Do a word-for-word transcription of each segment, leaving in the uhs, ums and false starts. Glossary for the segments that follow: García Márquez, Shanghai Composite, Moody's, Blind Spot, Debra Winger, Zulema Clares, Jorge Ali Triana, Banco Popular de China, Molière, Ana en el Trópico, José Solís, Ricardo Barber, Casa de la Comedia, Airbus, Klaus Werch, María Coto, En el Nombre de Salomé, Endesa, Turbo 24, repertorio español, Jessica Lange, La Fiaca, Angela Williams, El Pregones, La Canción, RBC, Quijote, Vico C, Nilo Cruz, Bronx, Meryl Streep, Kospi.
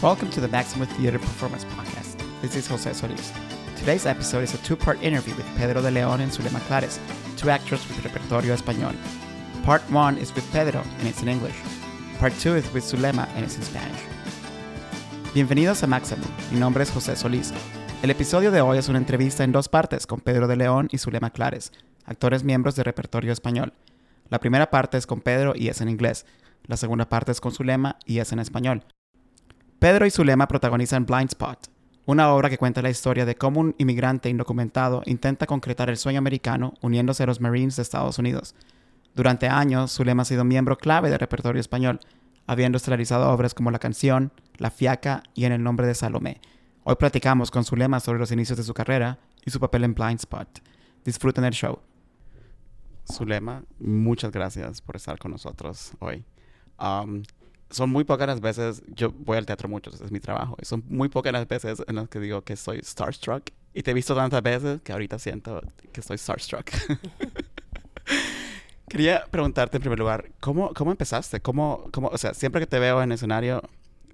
Welcome to the Maximum Theater Performance Podcast. This is José Solís. Today's episode is a two-part interview with Pedro de León and Zulema Clares, two actors with Repertorio Español. Part one is with Pedro, and it's in English. Part two is with Zulema, and it's in Spanish. Bienvenidos a Maximum. Mi nombre es José Solís. El episodio de hoy es una entrevista en dos partes con Pedro de León y Zulema Clares, actores miembros de Repertorio Español. La primera parte es con Pedro y es en inglés. La segunda parte es con Zulema y es en español. Pedro y Zulema protagonizan Blind Spot, una obra que cuenta la historia de cómo un inmigrante indocumentado intenta concretar el sueño americano uniéndose a los Marines de Estados Unidos. Durante años, Zulema ha sido miembro clave del Repertorio Español, habiendo estelarizado obras como La Canción, La Fiaca y En el Nombre de Salomé. Hoy platicamos con Zulema sobre los inicios de su carrera y su papel en Blind Spot. Disfruten el show. Zulema, muchas gracias por estar con nosotros hoy. Um, Son muy pocas las veces, yo voy al teatro mucho, ese es mi trabajo, y son muy pocas las veces en las que digo que soy starstruck. Y te he visto tantas veces que ahorita siento que soy starstruck. Quería preguntarte en primer lugar, ¿cómo, cómo empezaste? ¿Cómo, cómo, o sea, siempre que te veo en el escenario,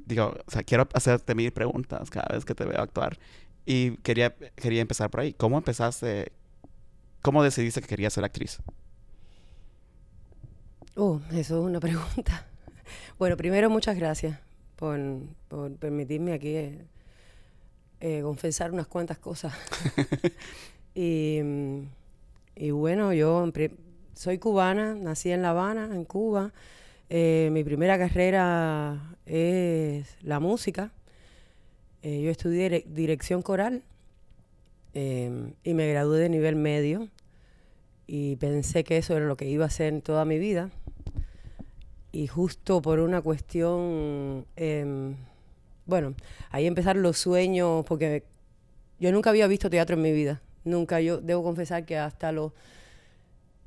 digo, o sea, quiero hacerte mil preguntas cada vez que te veo actuar. Y quería, quería empezar por ahí. ¿Cómo empezaste? ¿Cómo decidiste que querías ser actriz? Oh, eso es una pregunta. Bueno, primero muchas gracias por, por permitirme aquí eh, eh, confesar unas cuantas cosas. y, y bueno, yo soy cubana, nací en La Habana, en Cuba. Eh, mi primera carrera es la música. Eh, yo estudié dire- dirección coral eh, y me gradué de nivel medio. Y pensé que eso era lo que iba a hacer toda mi vida. Y justo por una cuestión, eh, bueno, ahí empezaron los sueños, porque yo nunca había visto teatro en mi vida. Nunca, yo debo confesar que hasta los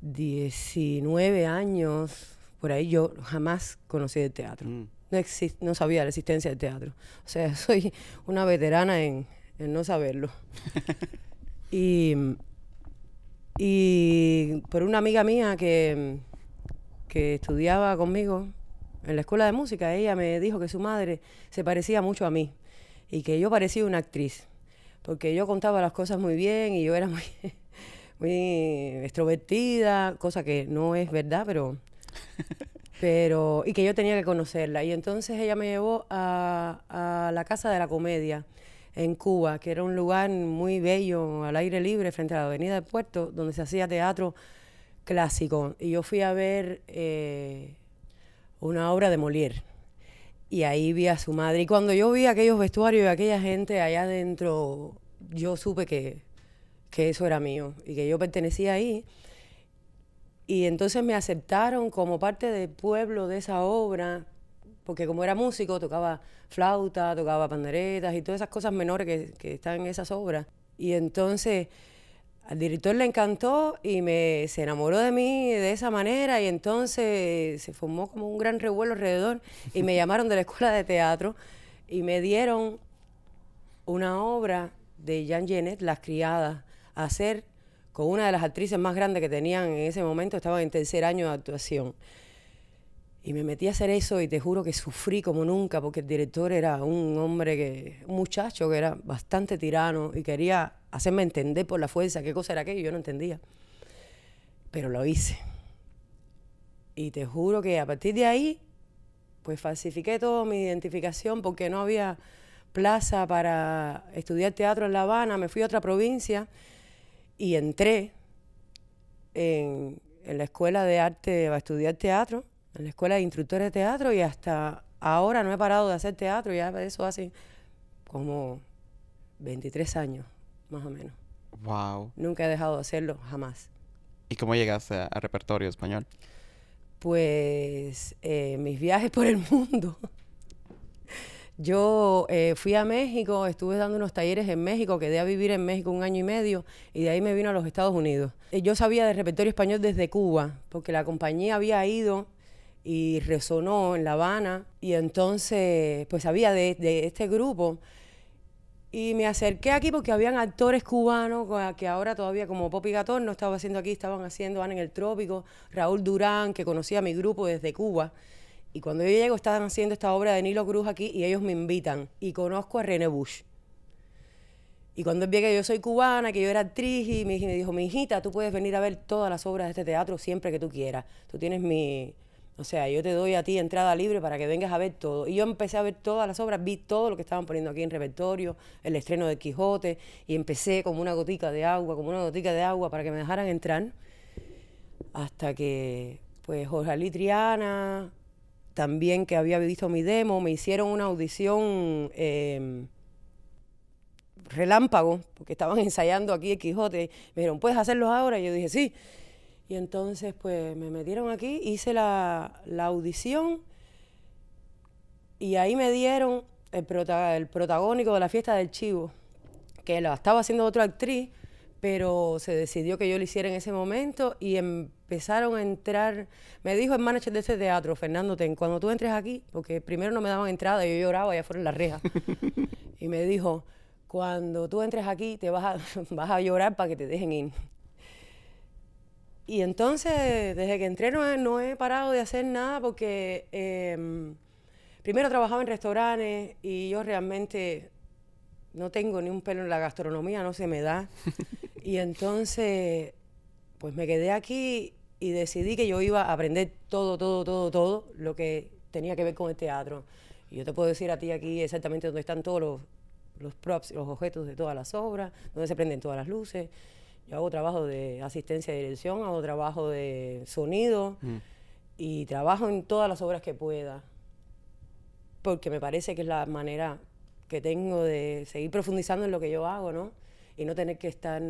diecinueve años, por ahí, yo jamás conocí el teatro. Mm. No exi- no sabía la existencia del teatro. O sea, soy una veterana en, en no saberlo. y, y por una amiga mía que... que estudiaba conmigo en la escuela de música, ella me dijo que su madre se parecía mucho a mí y que yo parecía una actriz, porque yo contaba las cosas muy bien y yo era muy, muy extrovertida, cosa que no es verdad, pero, pero... Y que yo tenía que conocerla. Y entonces ella me llevó a, a la Casa de la Comedia en Cuba, que era un lugar muy bello, al aire libre, frente a la Avenida del Puerto, donde se hacía teatro clásico. Y yo fui a ver eh, una obra de Molière. Y ahí vi a su madre. Y cuando yo vi aquellos vestuarios y aquella gente allá adentro, yo supe que, que eso era mío y que yo pertenecía ahí. Y entonces me aceptaron como parte del pueblo de esa obra, porque como era músico, tocaba flauta, tocaba panderetas y todas esas cosas menores que, que están en esas obras. Y entonces... al director le encantó y me, se enamoró de mí de esa manera, y entonces se formó como un gran revuelo alrededor y me llamaron de la escuela de teatro y me dieron una obra de Jean Genet, Las Criadas, a hacer con una de las actrices más grandes que tenían en ese momento, estaban en tercer año de actuación. Y me metí a hacer eso y te juro que sufrí como nunca, porque el director era un hombre, que, un muchacho que era bastante tirano y quería hacerme entender por la fuerza qué cosa era aquello, yo no entendía. Pero lo hice. Y te juro que a partir de ahí, pues falsifiqué toda mi identificación porque no había plaza para estudiar teatro en La Habana. Me fui a otra provincia y entré en, en la escuela de arte para estudiar teatro, en la escuela de instructores de teatro, y hasta ahora no he parado de hacer teatro, ya eso hace como veintitrés años, más o menos. Wow. Nunca he dejado de hacerlo, jamás. ¿Y cómo llegaste a, a Repertorio Español? Pues eh, mis viajes por el mundo. Yo eh, fui a México, estuve dando unos talleres en México, quedé a vivir en México un año y medio y de ahí me vino a los Estados Unidos. Yo sabía de Repertorio Español desde Cuba, porque la compañía había ido y resonó en La Habana, y entonces pues sabía de, de este grupo. Y me acerqué aquí porque habían actores cubanos que ahora todavía, como Poppy Gator, no estaba haciendo aquí, estaban haciendo Ana en el Trópico, Raúl Durán, que conocía mi grupo desde Cuba, Y cuando yo llego, están haciendo esta obra de Nilo Cruz aquí y ellos me invitan. Y conozco a René Bush. Y cuando él vio que yo soy cubana, que yo era actriz, y me dijo, mi hijita, tú puedes venir a ver todas las obras de este teatro siempre que tú quieras. Tú tienes mi... O sea, yo te doy a ti entrada libre para que vengas a ver todo. Y yo empecé a ver todas las obras, vi todo lo que estaban poniendo aquí en repertorio, el estreno de Quijote, y empecé como una gotica de agua, como una gotica de agua para que me dejaran entrar. Hasta que, pues, Jorge Ali Triana, también que había visto mi demo, me hicieron una audición eh, relámpago, porque estaban ensayando aquí el Quijote. Me dijeron, ¿puedes hacerlo ahora? Y yo dije, sí. Y entonces, pues, me metieron aquí, hice la, la audición y ahí me dieron el, prota, el protagónico de La Fiesta del Chivo, que lo estaba haciendo otra actriz, pero se decidió que yo lo hiciera en ese momento y empezaron a entrar. Me dijo el manager de este teatro, Fernando Ten, cuando tú entres aquí, porque primero no me daban entrada, yo lloraba allá afuera en la reja, y me dijo, cuando tú entres aquí te vas a, vas a llorar para que te dejen ir. Y entonces, desde que entré no he, no he parado de hacer nada porque eh, primero trabajaba en restaurantes y yo realmente no tengo ni un pelo en la gastronomía, no se me da. Y entonces, pues me quedé aquí y decidí que yo iba a aprender todo, todo, todo, todo lo que tenía que ver con el teatro. Y yo te puedo decir a ti aquí exactamente dónde están todos los, los props, los objetos de todas las obras, dónde se prenden todas las luces. Yo hago trabajo de asistencia de dirección, hago trabajo de sonido mm. y trabajo en todas las obras que pueda, porque me parece que es la manera que tengo de seguir profundizando en lo que yo hago, ¿no? Y no tener que estar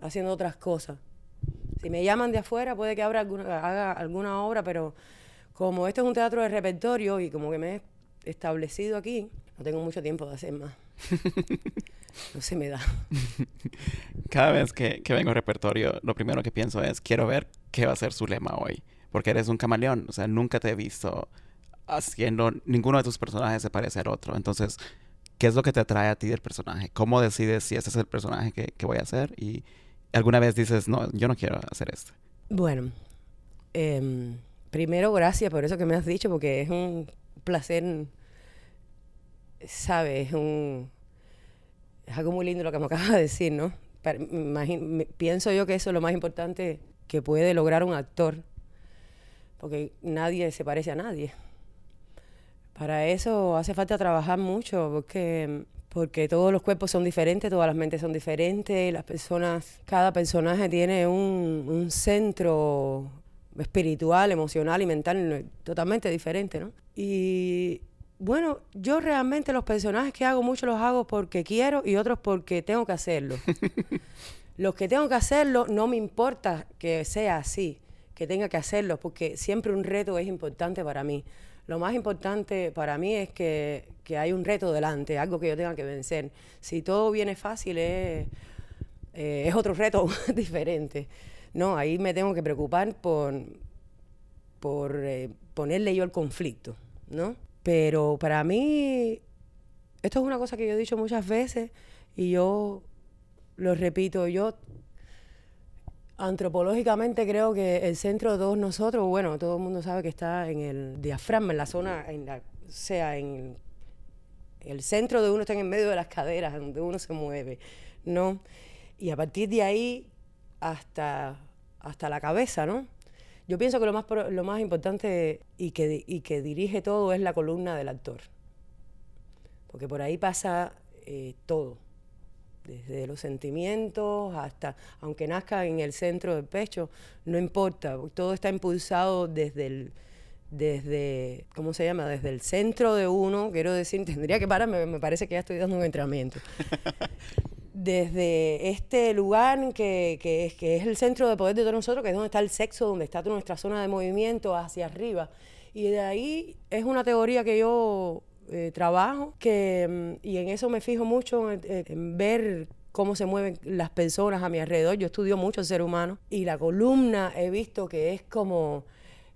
haciendo otras cosas. Si me llaman de afuera, puede que abra alguna, haga alguna obra, pero como esto es un teatro de repertorio y como que me he establecido aquí, no tengo mucho tiempo de hacer más. No se me da. Cada vez que, que vengo al repertorio, lo primero que pienso es, quiero ver qué va a ser Zulema hoy. Porque eres un camaleón. O sea, nunca te he visto haciendo... Ninguno de tus personajes se parece al otro. Entonces, ¿qué es lo que te atrae a ti del personaje? ¿Cómo decides si este es el personaje que, que voy a hacer? Y alguna vez dices, no, yo no quiero hacer esto. Bueno, eh, primero, gracias por eso que me has dicho, porque es un placer, ¿sabes? Es un... Es algo muy lindo lo que me acabas de decir, ¿no? Pero, imagino, pienso yo que eso es lo más importante que puede lograr un actor, porque nadie se parece a nadie. Para eso hace falta trabajar mucho, porque, porque todos los cuerpos son diferentes, todas las mentes son diferentes, las personas, cada personaje tiene un, un centro espiritual, emocional y mental totalmente diferente, ¿no? Y... Bueno, yo realmente los personajes que hago, muchos los hago porque quiero y otros porque tengo que hacerlo. Los que tengo que hacerlo no me importa que sea así, que tenga que hacerlo, porque siempre un reto es importante para mí. Lo más importante para mí es que, que hay un reto delante, algo que yo tenga que vencer. Si todo viene fácil es, eh, es otro reto diferente. No, ahí me tengo que preocupar por, por eh, ponerle yo el conflicto, ¿no? Pero para mí, esto es una cosa que yo he dicho muchas veces y yo lo repito, yo antropológicamente creo que el centro de todos nosotros, bueno, todo el mundo sabe que está en el diafragma, en la zona, en la, o sea, en el centro de uno está en el medio de las caderas, donde uno se mueve, ¿no? Y a partir de ahí hasta, hasta la cabeza, ¿no? Yo pienso que lo más, lo más importante y que, y que dirige todo es la columna del actor, porque por ahí pasa eh, todo, desde los sentimientos hasta, aunque nazca en el centro del pecho, no importa, todo está impulsado desde el, desde, ¿cómo se llama? Desde el centro de uno, quiero decir, tendría que pararme, me parece que ya estoy dando un entrenamiento. Desde este lugar que, que, es, que es el centro de poder de todos nosotros, que es donde está el sexo, donde está nuestra zona de movimiento hacia arriba. Y de ahí es una teoría que yo eh, trabajo, que, y en eso me fijo mucho, en, en ver cómo se mueven las personas a mi alrededor. Yo estudio mucho el ser humano y la columna he visto que es como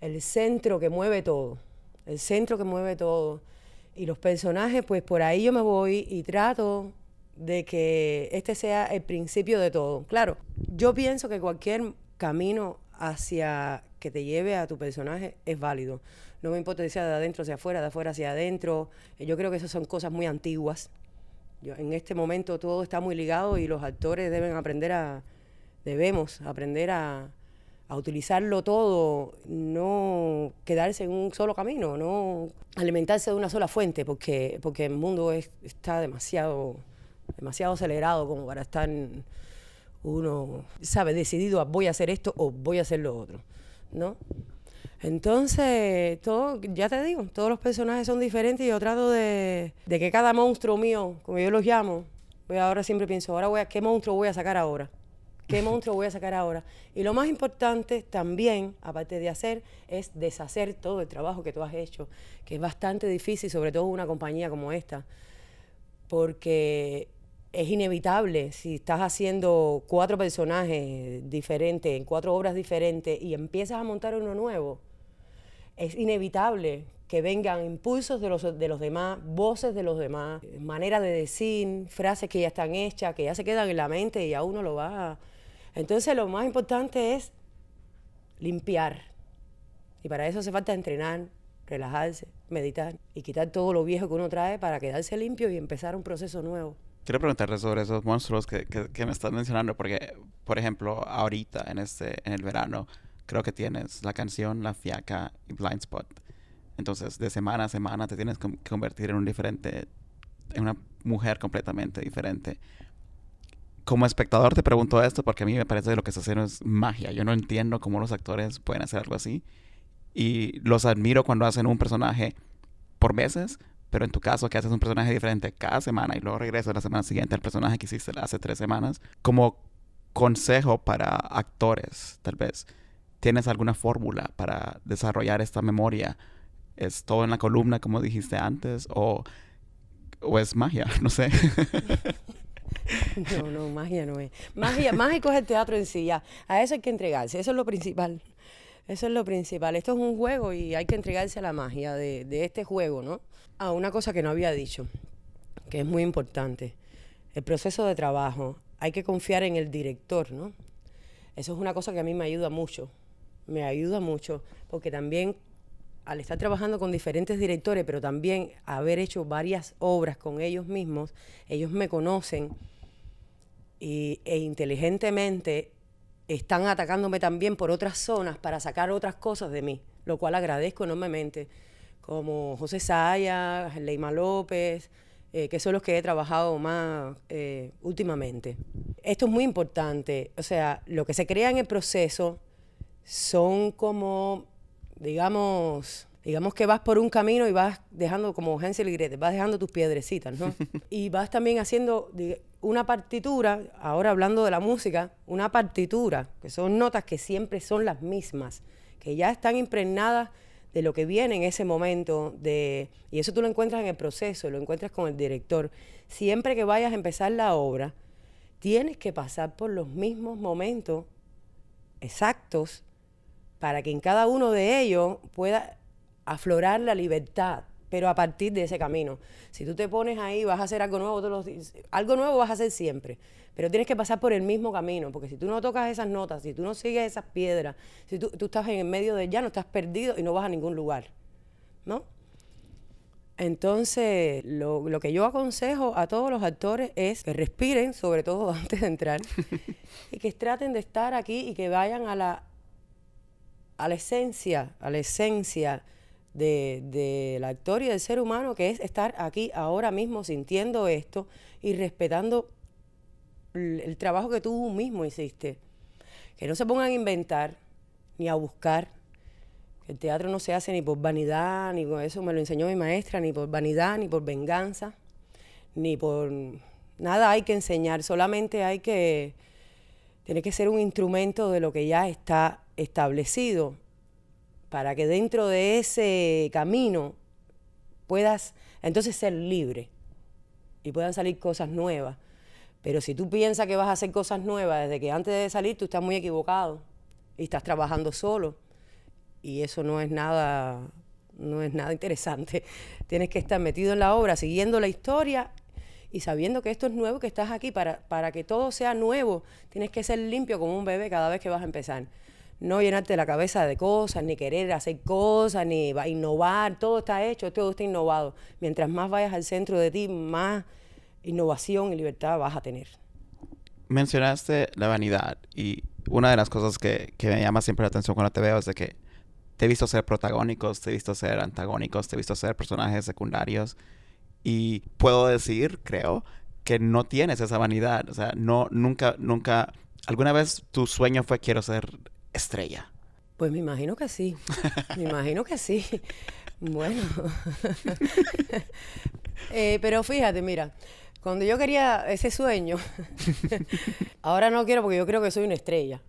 el centro que mueve todo, el centro que mueve todo. Y los personajes, pues por ahí yo me voy y trato de que este sea el principio de todo. Claro, yo pienso que cualquier camino hacia que te lleve a tu personaje es válido. no me importa si sea de adentro hacia afuera, de afuera hacia adentro. Yo creo que esas son cosas muy antiguas. Yo, en este momento todo está muy ligado y los actores deben aprender a, debemos aprender a, a utilizarlo todo, no quedarse en un solo camino, no alimentarse de una sola fuente, porque, porque el mundo es, está demasiado, demasiado acelerado como para estar uno, sabe, decidido, voy a hacer esto o voy a hacer lo otro, ¿no? Entonces, todo, ya te digo, todos los personajes son diferentes y yo trato de, de que cada monstruo mío, como yo los llamo, voy ahora siempre pienso, ahora voy a, ¿qué monstruo voy a sacar ahora? ¿Qué monstruo voy a sacar ahora? Y lo más importante también, aparte de hacer, es deshacer todo el trabajo que tú has hecho, que es bastante difícil, sobre todo en una compañía como esta, porque es inevitable, si estás haciendo cuatro personajes diferentes, en cuatro obras diferentes, y empiezas a montar uno nuevo, es inevitable que vengan impulsos de los, de los demás, voces de los demás, maneras de decir, frases que ya están hechas, que ya se quedan en la mente y a uno lo va. Entonces lo más importante es limpiar. Y para eso hace falta entrenar, relajarse, meditar y quitar todo lo viejo que uno trae para quedarse limpio y empezar un proceso nuevo. Quiero preguntarle sobre esos monstruos que, que, que me estás mencionando, porque, por ejemplo, ahorita, en, este, en el verano, creo que tienes La Canción, La Fiaca y Blind Spot. Entonces, de semana a semana te tienes que convertir en un diferente, en una mujer completamente diferente. Como espectador te pregunto esto porque a mí me parece que lo que estás haciendo es magia. Yo no entiendo cómo los actores pueden hacer algo así. Y los admiro cuando hacen un personaje por meses, pero en tu caso que haces un personaje diferente cada semana y luego regresas la semana siguiente al personaje que hiciste hace tres semanas. Como consejo para actores, tal vez, ¿tienes alguna fórmula para desarrollar esta memoria? ¿Es todo en la columna, como dijiste antes, o, o es magia? No sé. No, no, magia no es. Magia, mágico es el teatro en sí, ya. A eso hay que entregarse, eso es lo principal. Eso es lo principal. Esto es un juego y hay que entregarse a la magia de, de este juego, ¿no? A ah, una cosa que no había dicho, que es muy importante. El proceso de trabajo. Hay que confiar en el director, ¿no? Eso es una cosa que a mí me ayuda mucho. Me ayuda mucho, porque también, al estar trabajando con diferentes directores, pero también haber hecho varias obras con ellos mismos, ellos me conocen y, e inteligentemente están atacándome también por otras zonas para sacar otras cosas de mí, lo cual agradezco enormemente, como José Saya, Leima López, eh, que son los que he trabajado más eh, últimamente. Esto es muy importante, o sea, lo que se crea en el proceso son como... Digamos, digamos que vas por un camino y vas dejando, como Hansel y Gretel, vas dejando tus piedrecitas, ¿no? Y vas también haciendo una partitura, ahora hablando de la música, una partitura, que son notas que siempre son las mismas, que ya están impregnadas de lo que viene en ese momento, de, y eso tú lo encuentras en el proceso, lo encuentras con el director. Siempre que vayas a empezar la obra, tienes que pasar por los mismos momentos exactos, para que en cada uno de ellos pueda aflorar la libertad, pero a partir de ese camino. Si tú te pones ahí, vas a hacer algo nuevo, todos los días, algo nuevo vas a hacer siempre, pero tienes que pasar por el mismo camino, porque si tú no tocas esas notas, si tú no sigues esas piedras, si tú, tú estás en el medio del llano, estás perdido y no vas a ningún lugar, ¿no? Entonces, lo, lo que yo aconsejo a todos los actores es que respiren, sobre todo antes de entrar, y que traten de estar aquí y que vayan a la... a la esencia, a la esencia del de, de actor y del ser humano, que es estar aquí ahora mismo sintiendo esto y respetando el, el trabajo que tú mismo hiciste. Que no se pongan a inventar ni a buscar. El teatro no se hace ni por vanidad, ni por eso me lo enseñó mi maestra, ni por vanidad, ni por venganza, ni por nada hay que enseñar, solamente hay que... Tiene que ser un instrumento de lo que ya está establecido para que dentro de ese camino puedas entonces ser libre y puedan salir cosas nuevas. Pero si tú piensas que vas a hacer cosas nuevas desde que antes de salir, tú estás muy equivocado y estás trabajando solo y eso no es nada, no es nada interesante. Tienes que estar metido en la obra, siguiendo la historia y sabiendo que esto es nuevo, que estás aquí para, para que todo sea nuevo. Tienes que ser limpio como un bebé cada vez que vas a empezar. no llenarte la cabeza de cosas, ni querer hacer cosas, ni innovar. Todo está hecho, todo está innovado. Mientras más vayas al centro de ti, más innovación y libertad vas a tener. Mencionaste la vanidad y una de las cosas que, que me llama siempre la atención cuando te veo es de que te he visto ser protagónicos, te he visto ser antagónicos, te he visto ser personajes secundarios y puedo decir, creo, que no tienes esa vanidad. O sea, no, nunca, nunca... ¿Alguna vez tu sueño fue quiero ser estrella? Pues me imagino que sí. Me imagino que sí. Bueno. eh, pero fíjate, mira, cuando yo quería ese sueño, ahora no quiero porque yo creo que soy una estrella.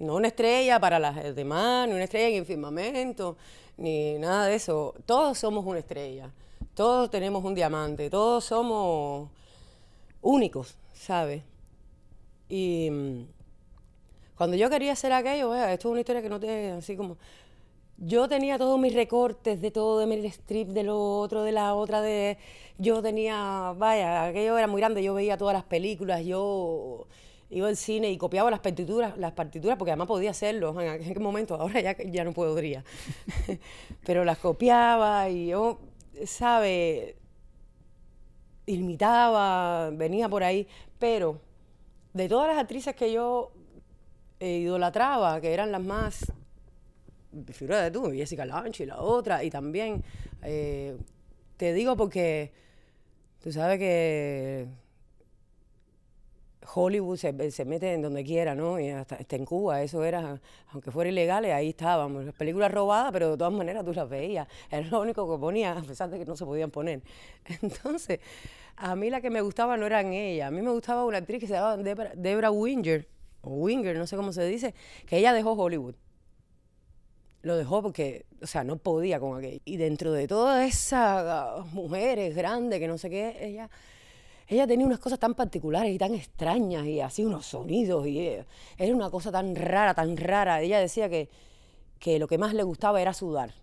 No una estrella para las demás, ni una estrella en el firmamento, ni nada de eso. Todos somos una estrella. Todos tenemos un diamante. Todos somos únicos, ¿sabes? Y mmm, cuando yo quería hacer aquello, vea, esto es una historia que no tiene así como... Yo tenía todos mis recortes de todo, de Meryl Streep, de lo otro, de la otra, de... Yo tenía, vaya, aquello era muy grande, yo veía todas las películas, yo iba al cine y copiaba las partituras, las partituras porque además podía hacerlo en aquel momento, ahora ya, ya no podría. Pero las copiaba y yo, ¿sabe? Imitaba, venía por ahí, pero... De todas las actrices que yo eh, idolatraba, que eran las más, figúrate tú, Jessica Lange y la otra, y también, eh, te digo porque tú sabes que Hollywood se, se mete en donde quiera, ¿no? Y hasta, hasta en Cuba, eso era, aunque fuera ilegal, ahí estábamos. Las películas robadas, pero de todas maneras tú las veías. Era lo único que ponía, a pesar de que no se podían poner. Entonces, a mí la que me gustaba no eran ellas. A mí me gustaba una actriz que se llamaba Debra, Debra Winger, o Winger, no sé cómo se dice, que ella dejó Hollywood. Lo dejó porque, o sea, no podía con aquello. Y dentro de todas esas mujeres grandes que no sé qué, ella... Ella tenía unas cosas tan particulares y tan extrañas y así unos sonidos y eh, era una cosa tan rara, tan rara. Ella decía que, que lo que más le gustaba era sudar,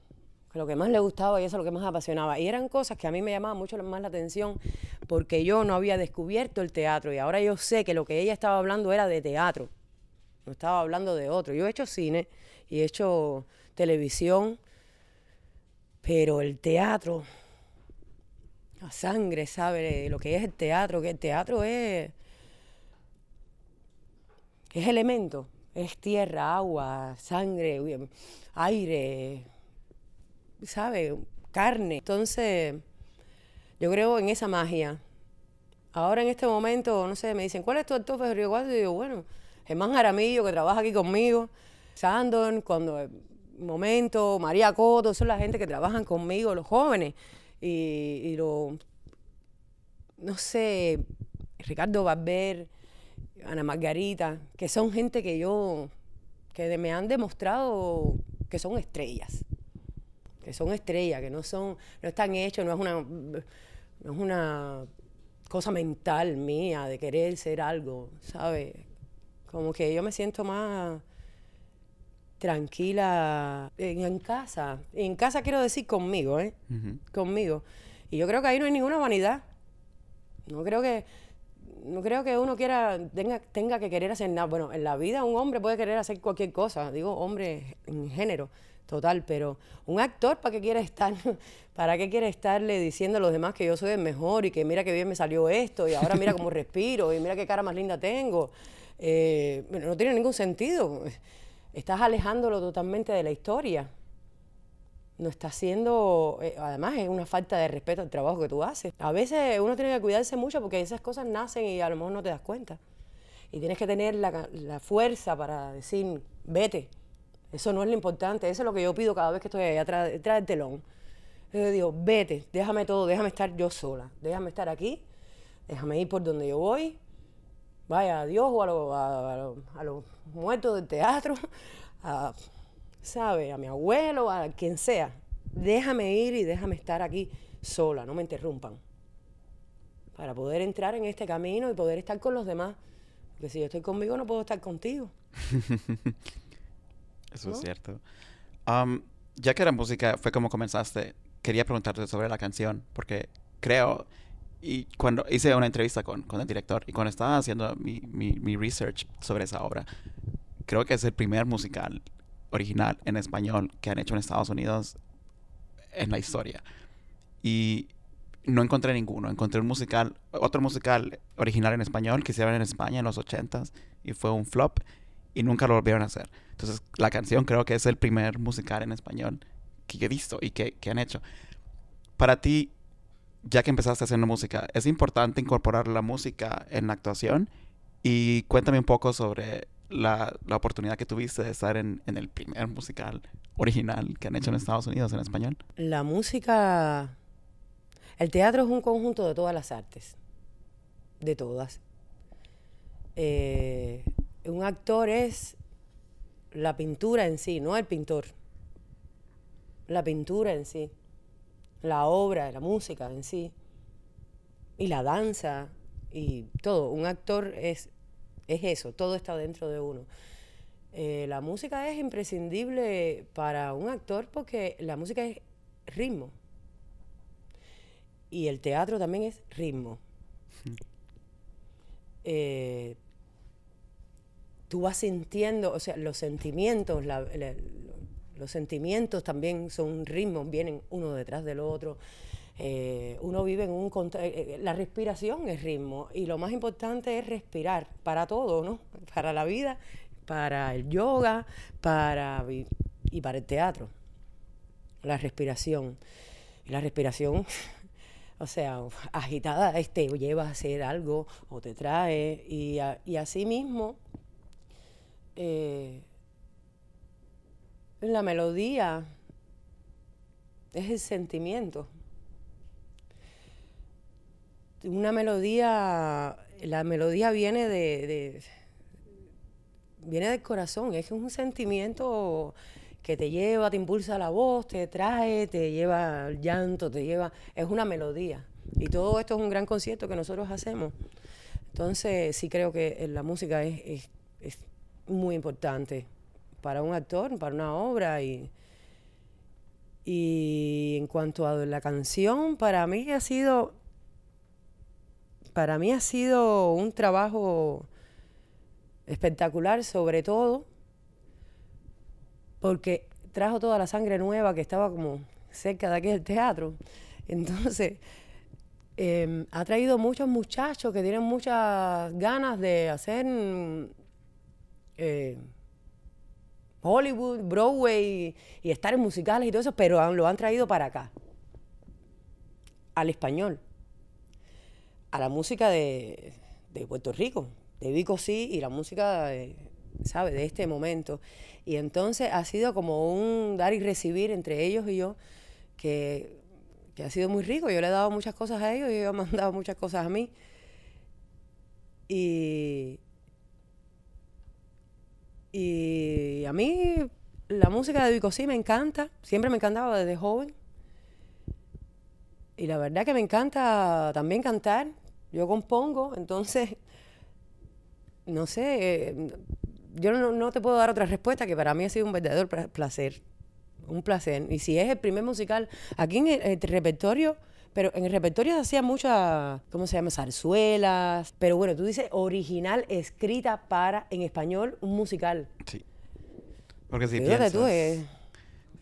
que lo que más le gustaba y eso es lo que más apasionaba. Y eran cosas que a mí me llamaban mucho más la atención porque yo no había descubierto el teatro y ahora yo sé que lo que ella estaba hablando era de teatro, no estaba hablando de otro. Yo he hecho cine y he hecho televisión, pero el teatro... La sangre, ¿sabes? Lo que es el teatro, que el teatro es, es elemento, es tierra, agua, sangre, aire, ¿sabes? Carne. Entonces, yo creo en esa magia. Ahora en este momento, no sé, me dicen, ¿cuál es tu actor favorito? Y digo, bueno, Germán Jaramillo, que trabaja aquí conmigo, Sandón, cuando momento, María Coto, son la gente que trabajan conmigo, los jóvenes. Y, y lo, no sé, Ricardo Barber, Ana Margarita, que son gente que yo, que me han demostrado que son estrellas, que son estrellas, que no son, no están hechos, no es una, no es una cosa mental mía de querer ser algo, ¿sabes? Como que yo me siento más tranquila en, en casa. En casa quiero decir conmigo, ¿eh? Uh-huh. Conmigo. Y yo creo que ahí no hay ninguna vanidad. No creo que, no creo que uno quiera, tenga, tenga que querer hacer nada. Bueno, en la vida un hombre puede querer hacer cualquier cosa. Digo, hombre en género total, pero un actor, ¿para qué quiere estar? ¿Para qué quiere estarle diciendo a los demás que yo soy el mejor y que mira qué bien me salió esto y ahora mira cómo respiro y mira qué cara más linda tengo? Eh, no tiene ningún sentido. Estás alejándolo totalmente de la historia. No está haciendo... Eh, además, es una falta de respeto al trabajo que tú haces. A veces uno tiene que cuidarse mucho porque esas cosas nacen y a lo mejor no te das cuenta. Y tienes que tener la, la fuerza para decir, vete. Eso no es lo importante. Eso es lo que yo pido cada vez que estoy allá atrás del telón. Yo digo, vete, déjame todo, déjame estar yo sola. Déjame estar aquí, déjame ir por donde yo voy. Vaya a Dios o a los a, a lo, a lo muertos del teatro, a, ¿sabe? A mi abuelo, a quien sea. Déjame ir y déjame estar aquí sola, no me interrumpan. Para poder entrar en este camino y poder estar con los demás. Porque si yo estoy conmigo, no puedo estar contigo. Eso ¿no? Es cierto. Um, ya que la música fue como comenzaste, quería preguntarte sobre la canción, porque creo... Y cuando hice una entrevista con, con el director y cuando estaba haciendo mi, mi, mi research sobre esa obra, creo que es el primer musical original en español que han hecho en Estados Unidos en la historia. Y no encontré ninguno. Encontré un musical, otro musical original en español que hicieron en España en los ochentas y fue un flop y nunca lo volvieron a hacer. Entonces, La Canción creo que es el primer musical en español que he visto y que, que han hecho. Para ti, ya que empezaste haciendo música, ¿es importante incorporar la música en la actuación? Y cuéntame un poco sobre la, la oportunidad que tuviste de estar en, en el primer musical original que han hecho en Estados Unidos en español. La música... El teatro es un conjunto de todas las artes, de todas. Eh, un actor es la pintura en sí, no el pintor. La pintura en sí, la obra, la música en sí, y la danza, y todo. Un actor es, es eso, todo está dentro de uno. Eh, la música es imprescindible para un actor porque la música es ritmo. Y el teatro también es ritmo. Sí. Eh, tú vas sintiendo, o sea, los sentimientos, la, la, los sentimientos también son ritmos, vienen uno detrás del otro. Eh, uno vive en un contexto, la respiración es ritmo, y lo más importante es respirar para todo, ¿no? Para la vida, para el yoga, para y, y para el teatro. La respiración. La respiración... O sea, agitada, este, lleva a hacer algo o te trae. Y, a, y así mismo, eh, la melodía es el sentimiento. Una melodía, la melodía viene de, de viene del corazón, es un sentimiento que te lleva, te impulsa la voz, te trae, te lleva el llanto, te lleva... Es una melodía. Y todo esto es un gran concierto que nosotros hacemos. Entonces, sí creo que la música es, es, es muy importante para un actor, para una obra. Y, y en cuanto a la canción, para mí ha sido... Para mí ha sido un trabajo espectacular, sobre todo porque trajo toda la sangre nueva que estaba como cerca de aquí del teatro. Entonces, eh, ha traído muchos muchachos que tienen muchas ganas de hacer eh, Hollywood, Broadway, y, y estar en musicales y todo eso, pero han, lo han traído para acá, al español, a la música de, de Puerto Rico, de Vico C, y la música... de, ¿sabe? De este momento. Y entonces ha sido como un dar y recibir entre ellos y yo que, que ha sido muy rico. Yo le he dado muchas cosas a ellos y ellos me han dado muchas cosas a mí. Y, y a mí la música de Vico C me encanta, siempre me encantaba desde joven. Y la verdad que me encanta también cantar. Yo compongo, entonces, no sé... Eh, Yo no, no te puedo dar otra respuesta, que para mí ha sido un verdadero placer, un placer. Y si es el primer musical, aquí en el, el repertorio, pero en el repertorio se hacía muchas, ¿cómo se llama?, zarzuelas. Pero bueno, tú dices original, escrita para, en español, un musical. Sí. Porque si Fíjate piensas... Tú es...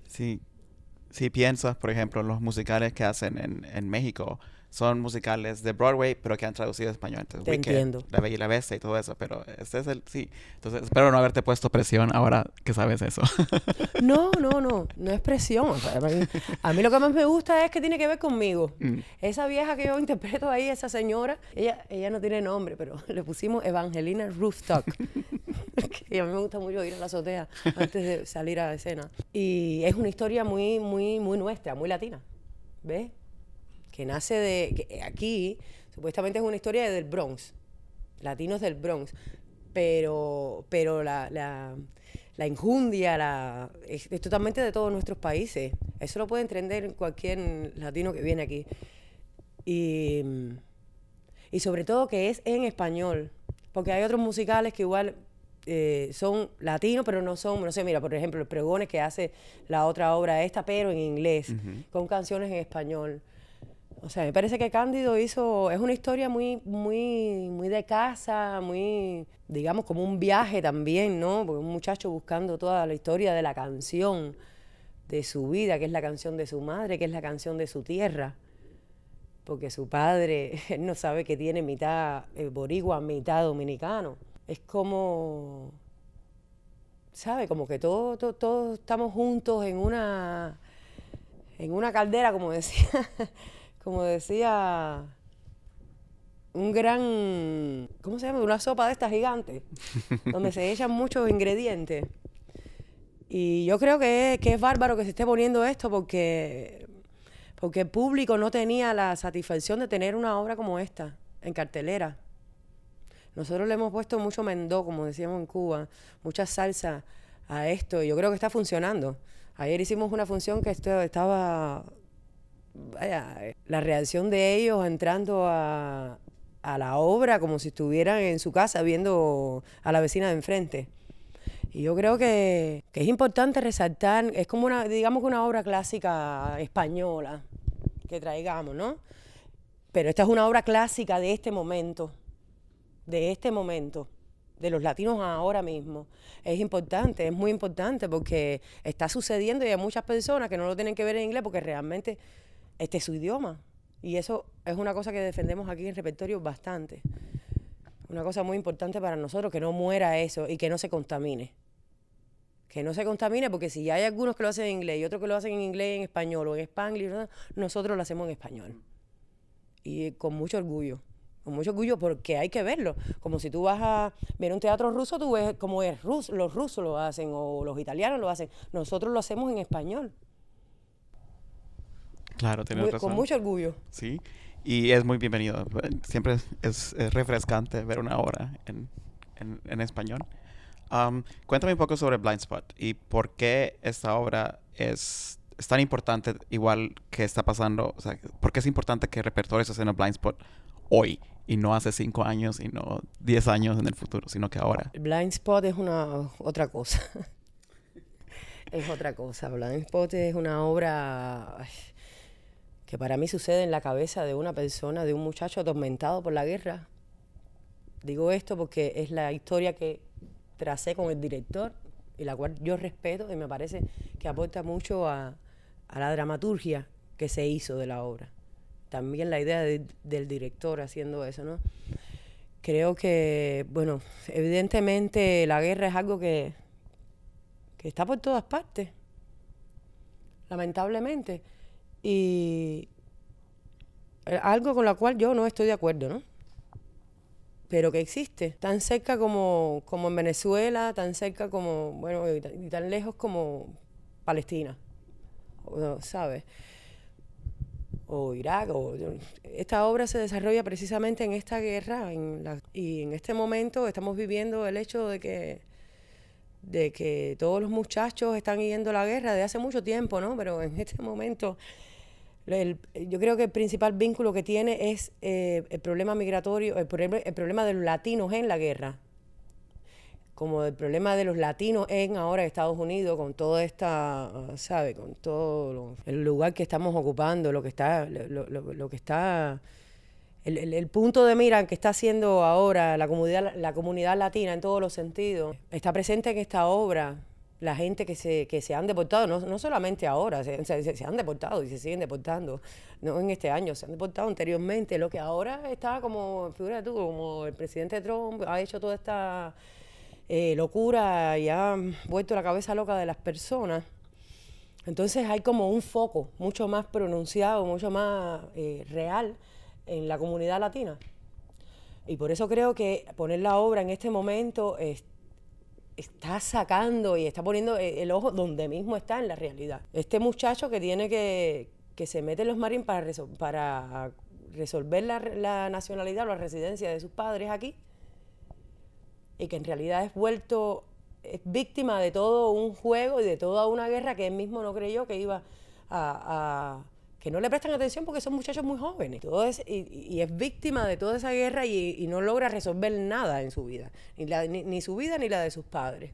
si, si piensas, por ejemplo, los musicales que hacen en, en México... Son musicales de Broadway, pero que han traducido a español. Entonces, Te Wicked, entiendo. La Bella y la Bestia y todo eso, pero este es el... Sí. Entonces, espero no haberte puesto presión ahora que sabes eso. No, no, no. No es presión. A mí lo que más me gusta es que tiene que ver conmigo. Mm. Esa vieja que yo interpreto ahí, esa señora, ella, ella no tiene nombre, pero le pusimos Evangelina Rooftock. Que a mí me gusta mucho ir a la azotea antes de salir a escena. Y es una historia muy, muy, muy nuestra, muy latina. ¿Ves? Que nace de... Que aquí, supuestamente es una historia del Bronx, latinos del Bronx, pero, pero la, la, la injundia la, es, es totalmente de todos nuestros países. Eso lo puede entender cualquier latino que viene aquí. Y, y sobre todo que es en español, porque hay otros musicales que igual eh, son latinos, pero no son... No sé, mira, por ejemplo, El Pregones, que hace la otra obra esta, pero en inglés, uh-huh, con canciones en español. O sea, me parece que Cándido hizo, es una historia muy, muy, muy de casa, muy, digamos, como un viaje también, ¿no? Porque un muchacho buscando toda la historia de la canción, de su vida, que es la canción de su madre, que es la canción de su tierra. Porque su padre, él no sabe que tiene mitad boricua, mitad dominicano. Es como, ¿sabe? Como que todos todo, todo estamos juntos en una... en una caldera, como decía, como decía un gran, ¿cómo se llama? Una sopa de estas gigantes, donde se echan muchos ingredientes. Y yo creo que es, que es bárbaro que se esté poniendo esto porque, porque el público no tenía la satisfacción de tener una obra como esta en cartelera. Nosotros le hemos puesto mucho mendó, como decíamos en Cuba, mucha salsa a esto y yo creo que está funcionando. Ayer hicimos una función que estaba, vaya, la reacción de ellos entrando a, a la obra como si estuvieran en su casa viendo a la vecina de enfrente. Y yo creo que, que es importante resaltar, es como una, digamos que una obra clásica española que traigamos, ¿no? Pero esta es una obra clásica de este momento, de este momento. De los latinos ahora mismo. Es importante, es muy importante porque está sucediendo y hay muchas personas que no lo tienen que ver en inglés porque realmente este es su idioma. Y eso es una cosa que defendemos aquí en Repertorio bastante. Una cosa muy importante para nosotros, que no muera eso y que no se contamine. Que no se contamine porque si ya hay algunos que lo hacen en inglés y otros que lo hacen en inglés, en español o en spanglish, nosotros lo hacemos en español. Y con mucho orgullo. Con mucho orgullo porque hay que verlo. Como si tú vas a ver un teatro ruso, tú ves como es ruso, los rusos lo hacen o los italianos lo hacen. Nosotros lo hacemos en español. Claro, tienes muy, razón. Con mucho orgullo. Sí, y es muy bienvenido. Siempre es, es, es refrescante ver una obra en, en, en español. Um, cuéntame un poco sobre Blind Spot y por qué esta obra es... es tan importante, igual que está pasando, o sea, ¿por qué es importante que Repertorio se haga en Blind Spot hoy y no hace cinco años y no diez años en el futuro, sino que ahora? Blind Spot es una otra cosa. Es otra cosa. Blind Spot es una obra ay, que para mí sucede en la cabeza de una persona, de un muchacho atormentado por la guerra. Digo esto porque es la historia que tracé con el director y la cual yo respeto y me parece que aporta mucho a a la dramaturgia que se hizo de la obra. También la idea de, del director haciendo eso, ¿no? Creo que, bueno, evidentemente la guerra es algo que, que está por todas partes, lamentablemente. Y algo con lo cual yo no estoy de acuerdo, ¿no? Pero que existe, tan cerca como, como en Venezuela, tan cerca como, bueno, y tan, y tan lejos como Palestina, ¿sabes? O Irak, o, esta obra se desarrolla precisamente en esta guerra en la, y en este momento estamos viviendo el hecho de que, de que todos los muchachos están yendo a la guerra desde hace mucho tiempo, ¿no? Pero en este momento el, yo creo que el principal vínculo que tiene es eh, el problema migratorio, el, el problema de los latinos en la guerra, como el problema de los latinos en ahora Estados Unidos, con toda esta, ¿sabe? Con todo lo, el lugar que estamos ocupando, lo que está, lo, lo, lo que está, el, el, el punto de mira que está haciendo ahora la comunidad, la comunidad latina en todos los sentidos, está presente en esta obra. La gente que se, que se han deportado, no, no solamente ahora, se, se, se han deportado y se siguen deportando, no en este año, se han deportado anteriormente, lo que ahora está como, figura tú, como el presidente Trump ha hecho toda esta... Eh, locura y ha vuelto la cabeza loca de las personas. Entonces hay como un foco mucho más pronunciado, mucho más eh, real en la comunidad latina. Y por eso creo que poner la obra en este momento es, está sacando y está poniendo el, el ojo donde mismo está en la realidad. Este muchacho que tiene que, que se mete en los marines para, resol- para resolver la, la nacionalidad o la residencia de sus padres aquí, y que en realidad es vuelto, es víctima de todo un juego y de toda una guerra que él mismo no creyó que iba a, a que no le prestan atención porque son muchachos muy jóvenes. Todo es, y, y es víctima de toda esa guerra y, y no logra resolver nada en su vida, ni, la, ni, ni su vida ni la de sus padres.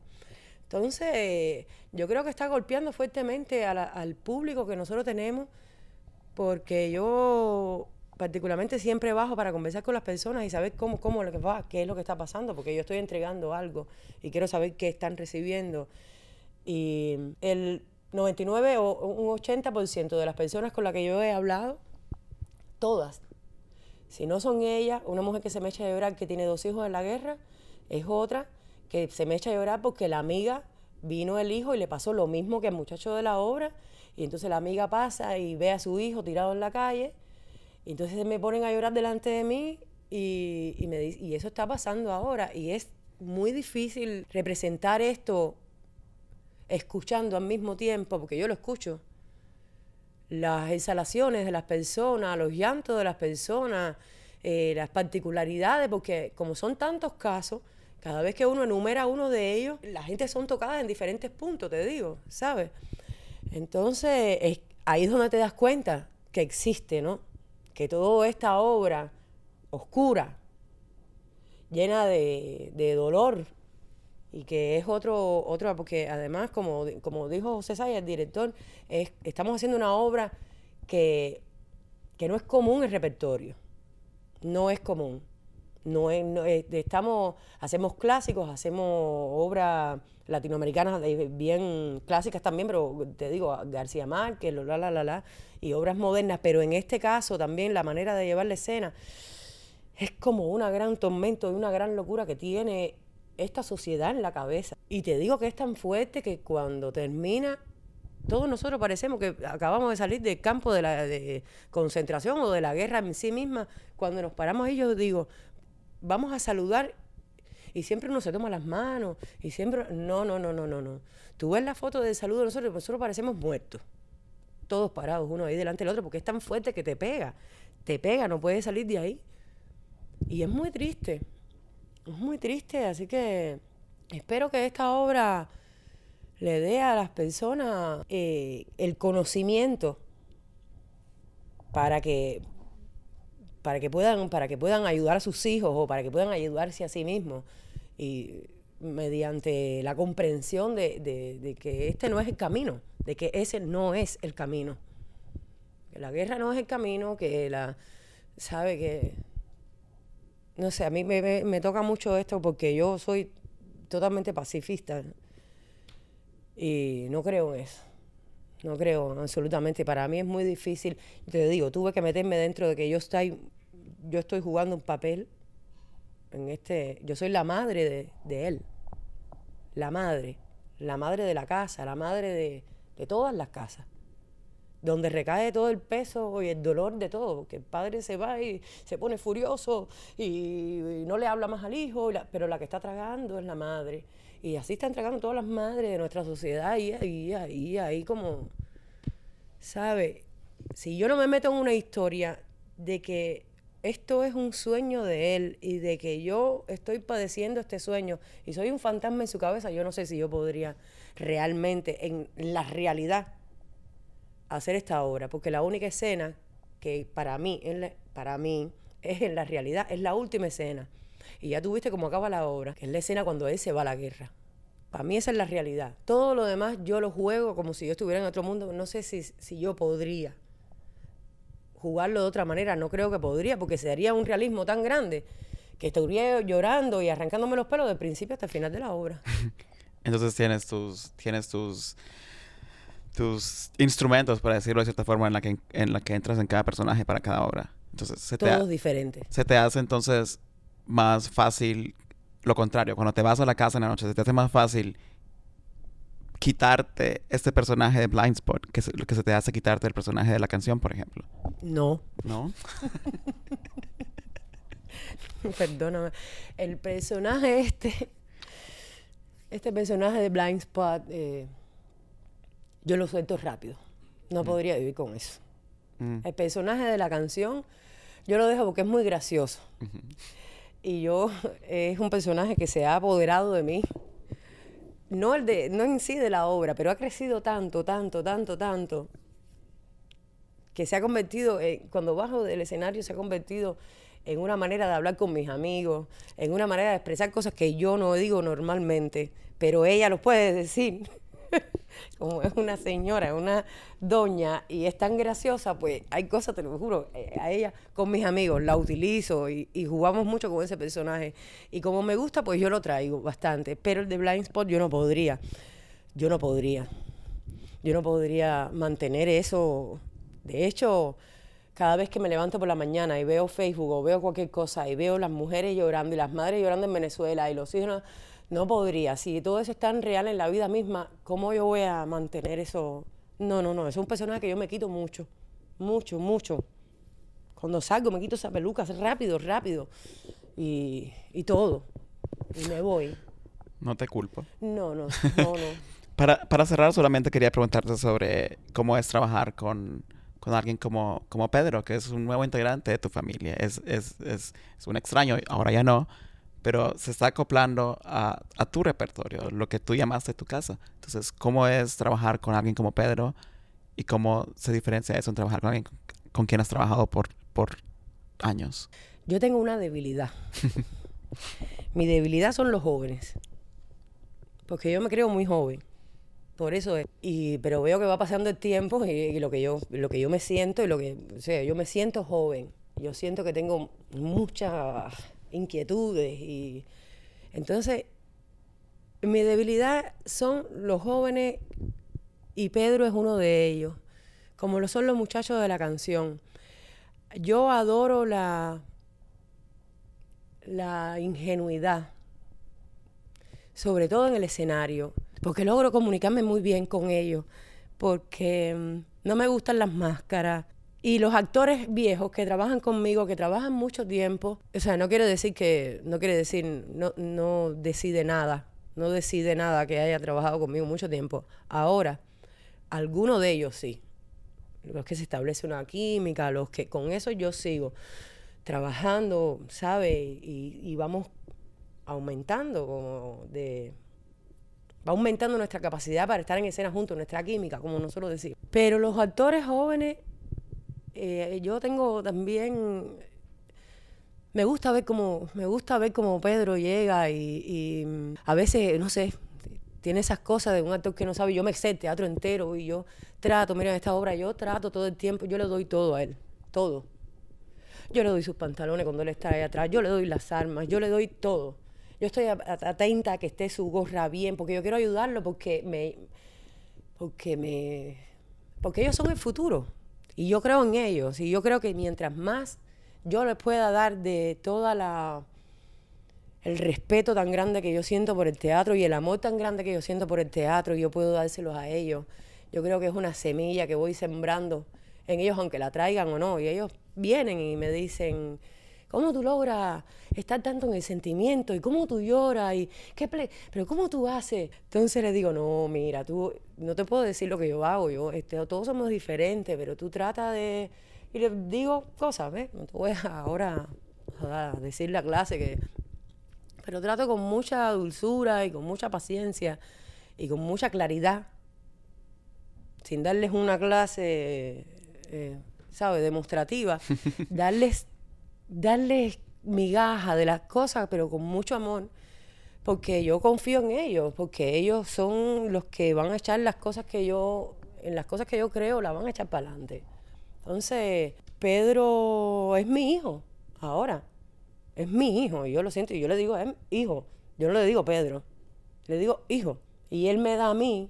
Entonces, yo creo que está golpeando fuertemente a la, al público que nosotros tenemos porque yo particularmente siempre bajo para conversar con las personas y saber cómo, cómo lo que va, qué es lo que está pasando, porque yo estoy entregando algo y quiero saber qué están recibiendo. Y el noventa y nueve o un ochenta por ciento de las personas con las que yo he hablado, todas, si no son ellas, una mujer que se me echa a llorar que tiene dos hijos en la guerra, es otra que se me echa a llorar porque la amiga vino el hijo y le pasó lo mismo que el muchacho de la obra, y entonces la amiga pasa y ve a su hijo tirado en la calle, y entonces me ponen a llorar delante de mí y, y me dice, y eso está pasando ahora, y es muy difícil representar esto escuchando al mismo tiempo, porque yo lo escucho, las exhalaciones de las personas, los llantos de las personas, eh, las particularidades, porque como son tantos casos, cada vez que uno enumera uno de ellos, la gente son tocadas en diferentes puntos, te digo, ¿sabes? Entonces, es, ahí es donde te das cuenta que existe, ¿no? Que toda esta obra oscura, llena de, de dolor, y que es otro, otro porque además, como, como dijo José Saya, el director, es, estamos haciendo una obra que, que no es común en repertorio, no es común. No, es, no es, estamos, hacemos clásicos, hacemos obras latinoamericanas bien clásicas también, pero te digo, García Márquez, la, la, la, la, y obras modernas, pero en este caso también la manera de llevar la escena es como una gran tormento y una gran locura que tiene esta sociedad en la cabeza. Y te digo que es tan fuerte que cuando termina, todos nosotros parecemos que acabamos de salir del campo de la de concentración o de la guerra en sí misma. Cuando nos paramos ahí, yo digo, vamos a saludar, y siempre uno se toma las manos, y siempre, no, no, no, no, no, no. Tú ves la foto del saludo de nosotros, nosotros parecemos muertos, todos parados, uno ahí delante del otro, porque es tan fuerte que te pega, te pega, no puedes salir de ahí. Y es muy triste, es muy triste, así que espero que esta obra le dé a las personas eh, el conocimiento para que... para que puedan, para que puedan ayudar a sus hijos o para que puedan ayudarse a sí mismos, y mediante la comprensión de, de, de que este no es el camino, de que ese no es el camino, que la guerra no es el camino, que la, sabe que, no sé, a mí me, me, me toca mucho esto porque yo soy totalmente pacifista y no creo en eso. No creo, absolutamente. Para mí es muy difícil. Te digo, tuve que meterme dentro de que yo estoy, yo estoy jugando un papel en este... Yo soy la madre de, de él. La madre. La madre de la casa, la madre de, de todas las casas. Donde recae todo el peso y el dolor de todo. Porque el padre se va y se pone furioso y, y no le habla más al hijo. La, pero la que está tragando es la madre. Y así están tragando todas las madres de nuestra sociedad. Y ahí, ahí, ahí como... ¿Sabe? Si yo no me meto en una historia de que esto es un sueño de él y de que yo estoy padeciendo este sueño y soy un fantasma en su cabeza, yo no sé si yo podría realmente, en la realidad, hacer esta obra. Porque la única escena que para mí, la, para mí es en la realidad, es la última escena. Y ya tuviste cómo acaba la obra, que es la escena cuando él se va a la guerra. Para mí esa es la realidad. Todo lo demás yo lo juego como si yo estuviera en otro mundo. No sé si, si yo podría jugarlo de otra manera. No creo que podría, porque sería un realismo tan grande que estaría llorando y arrancándome los pelos del principio hasta el final de la obra. Entonces tienes tus, tienes tus, tus instrumentos, para decirlo de cierta forma, en la que, en la que entras en cada personaje para cada obra. Entonces se te Todos ha- diferentes. Se te hace entonces... más fácil lo contrario. Cuando te vas a la casa en la noche, se te hace más fácil quitarte este personaje de Blind Spot que se, que se te hace quitarte el personaje de la canción, por ejemplo. No. ¿No? Perdóname. El personaje este, este personaje de Blind Spot, eh, yo lo suelto rápido. No mm. podría vivir con eso. Mm. El personaje de la canción, yo lo dejo porque es muy gracioso. Uh-huh. Y yo, eh, es un personaje que se ha apoderado de mí. No, el de, no en sí de la obra, pero ha crecido tanto, tanto, tanto, tanto, que se ha convertido, eh, cuando bajo del escenario, se ha convertido en una manera de hablar con mis amigos, en una manera de expresar cosas que yo no digo normalmente, pero ella los puede decir. como es una señora, una doña, y es tan graciosa, pues hay cosas, te lo juro, a ella, con mis amigos, la utilizo y, y jugamos mucho con ese personaje. Y como me gusta, pues yo lo traigo bastante. Pero el de Blind Spot yo no podría, yo no podría, yo no podría mantener eso. De hecho, cada vez que me levanto por la mañana y veo Facebook o veo cualquier cosa y veo las mujeres llorando y las madres llorando en Venezuela y los hijos, no, no podría. Si todo eso es tan real en la vida misma, ¿cómo yo voy a mantener eso? No, no, no, es un personaje que yo me quito mucho, mucho, mucho. Cuando salgo me quito esa peluca rápido, rápido y, y todo, y me voy. No te culpo. No, no, no, no. para, para cerrar, solamente quería preguntarte sobre cómo es trabajar con... con alguien como, como Pedro, que es un nuevo integrante de tu familia. Es, es, es, es un extraño, ahora ya no, pero se está acoplando a, a tu repertorio, lo que tú llamaste tu casa. Entonces, ¿cómo es trabajar con alguien como Pedro? ¿Y cómo se diferencia eso en trabajar con alguien con, con quien has trabajado por, por años? Yo tengo una debilidad. Mi debilidad son los jóvenes, porque yo me creo muy joven. Por eso es. Y, pero veo que va pasando el tiempo y, y lo que yo lo que yo me siento y lo que, o sea, yo me siento joven. Yo siento que tengo muchas inquietudes y entonces mi debilidad son los jóvenes y Pedro es uno de ellos, como lo son los muchachos de La Canción. Yo adoro la la ingenuidad, sobre todo en el escenario, porque logro comunicarme muy bien con ellos, porque no me gustan las máscaras. Y los actores viejos que trabajan conmigo, que trabajan mucho tiempo, o sea, no quiere decir que, no quiere decir, no, no decide nada, no decide nada que haya trabajado conmigo mucho tiempo. Ahora, algunos de ellos sí, los que se establece una química, los que con eso yo sigo trabajando, ¿sabes? Y, y vamos aumentando como de... Va aumentando nuestra capacidad para estar en escena juntos, nuestra química, como nosotros decimos. Pero los actores jóvenes, eh, yo tengo también... Me gusta ver cómo, me gusta ver cómo Pedro llega y, y a veces, no sé, tiene esas cosas de un actor que no sabe. Yo me sé el teatro entero y yo trato, mira, esta obra yo trato todo el tiempo, yo le doy todo a él, todo. Yo le doy sus pantalones cuando él está ahí atrás, yo le doy las armas, yo le doy todo. Yo estoy atenta a que esté su gorra bien, porque yo quiero ayudarlo, porque me, porque me, porque ellos son el futuro y yo creo en ellos y yo creo que mientras más yo les pueda dar de toda la el respeto tan grande que yo siento por el teatro y el amor tan grande que yo siento por el teatro y yo puedo dárselos a ellos, yo creo que es una semilla que voy sembrando en ellos aunque la traigan o no y ellos vienen y me dicen ¿cómo tú logras estar tanto en el sentimiento? ¿Y cómo tú lloras? ¿Y qué ple- ¿Pero cómo tú haces? Entonces le digo, no, mira, tú no te puedo decir lo que yo hago. Yo, este, todos somos diferentes, pero tú trata de... Y le digo cosas, ¿ves? No te voy a ahora a decir la clase que... Pero trato con mucha dulzura y con mucha paciencia y con mucha claridad, sin darles una clase, eh, ¿sabes?, demostrativa, darles... darles migaja de las cosas, pero con mucho amor, porque yo confío en ellos, porque ellos son los que van a echar las cosas que yo, en las cosas que yo creo, las van a echar para adelante. Entonces, Pedro es mi hijo, ahora, es mi hijo, y yo lo siento, y yo le digo, es hijo, yo no le digo Pedro, le digo hijo, y él me da a mí,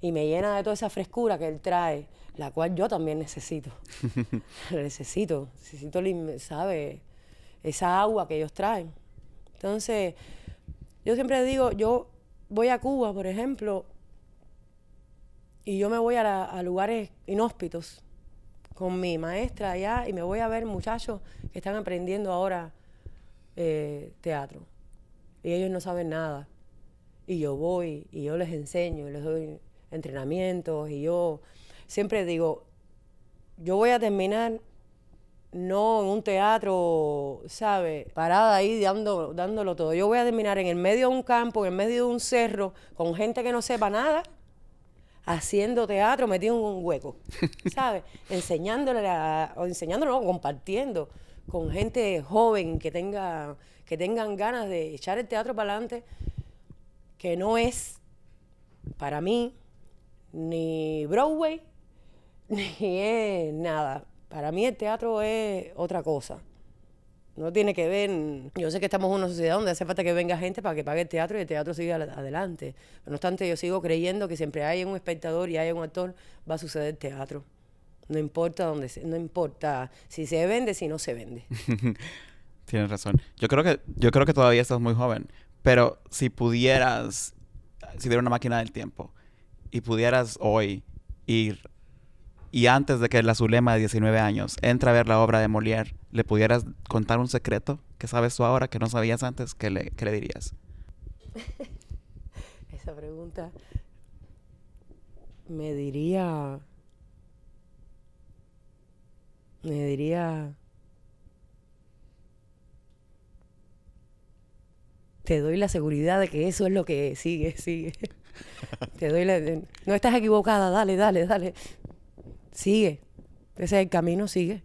y me llena de toda esa frescura que él trae, la cual yo también necesito, necesito, necesito, ¿sabes? Esa agua que ellos traen. Entonces, yo siempre digo, yo voy a Cuba, por ejemplo, y yo me voy a, la, a lugares inhóspitos con mi maestra allá y me voy a ver muchachos que están aprendiendo ahora eh, teatro y ellos no saben nada. Y yo voy y yo les enseño y les doy entrenamientos y yo... Siempre digo, yo voy a terminar no en un teatro, ¿sabes? Parada ahí dando, dándolo todo. Yo voy a terminar en el medio de un campo, en el medio de un cerro, con gente que no sepa nada, haciendo teatro metido en un hueco, ¿sabes? Enseñándole a, o enseñándolo, compartiendo con gente joven que tenga, que tengan ganas de echar el teatro para adelante, que no es para mí, ni Broadway, ni es nada. Para mí el teatro es otra cosa. No tiene que ver... Yo sé que estamos en una sociedad donde hace falta que venga gente para que pague el teatro y el teatro siga adelante. No obstante, yo sigo creyendo que siempre hay un espectador y hay un actor, va a suceder teatro. No importa dónde se, no importa si se vende, si no se vende. Tienes razón. Yo creo que yo creo que todavía estás muy joven, pero si pudieras, si hubiera una máquina del tiempo y pudieras hoy ir y antes de que la Zulema de diecinueve años entre a ver la obra de Molière, ¿le pudieras contar un secreto que sabes tú ahora que no sabías antes? ¿Qué le, qué le dirías? Esa pregunta me diría... Me diría... Te doy la seguridad de que eso es lo que sigue, sigue. Te doy la... No estás equivocada, dale, dale, dale. Sigue. Ese es el camino, sigue.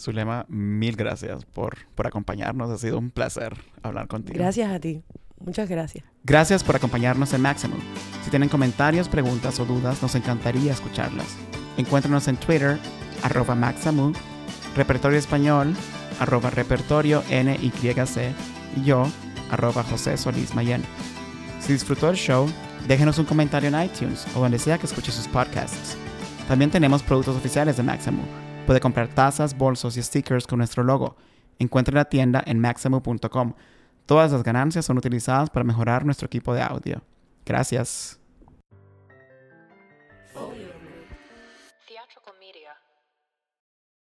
Zulema, mil gracias por, por acompañarnos. Ha sido un placer hablar contigo. Gracias a ti. Muchas gracias. Gracias por acompañarnos en Maximum. Si tienen comentarios, preguntas o dudas, nos encantaría escucharlas. Encuéntranos en Twitter, arroba Maximum, Repertorio Español, arroba Repertorio N Y C, y yo, arroba José Solís Mayen. Si disfrutó el show, déjenos un comentario en iTunes o donde sea que escuche sus podcasts. También tenemos productos oficiales de Maximu. Puede comprar tazas, bolsos y stickers con nuestro logo. Encuentre la tienda en maximu punto com. Todas las ganancias son utilizadas para mejorar nuestro equipo de audio. Gracias.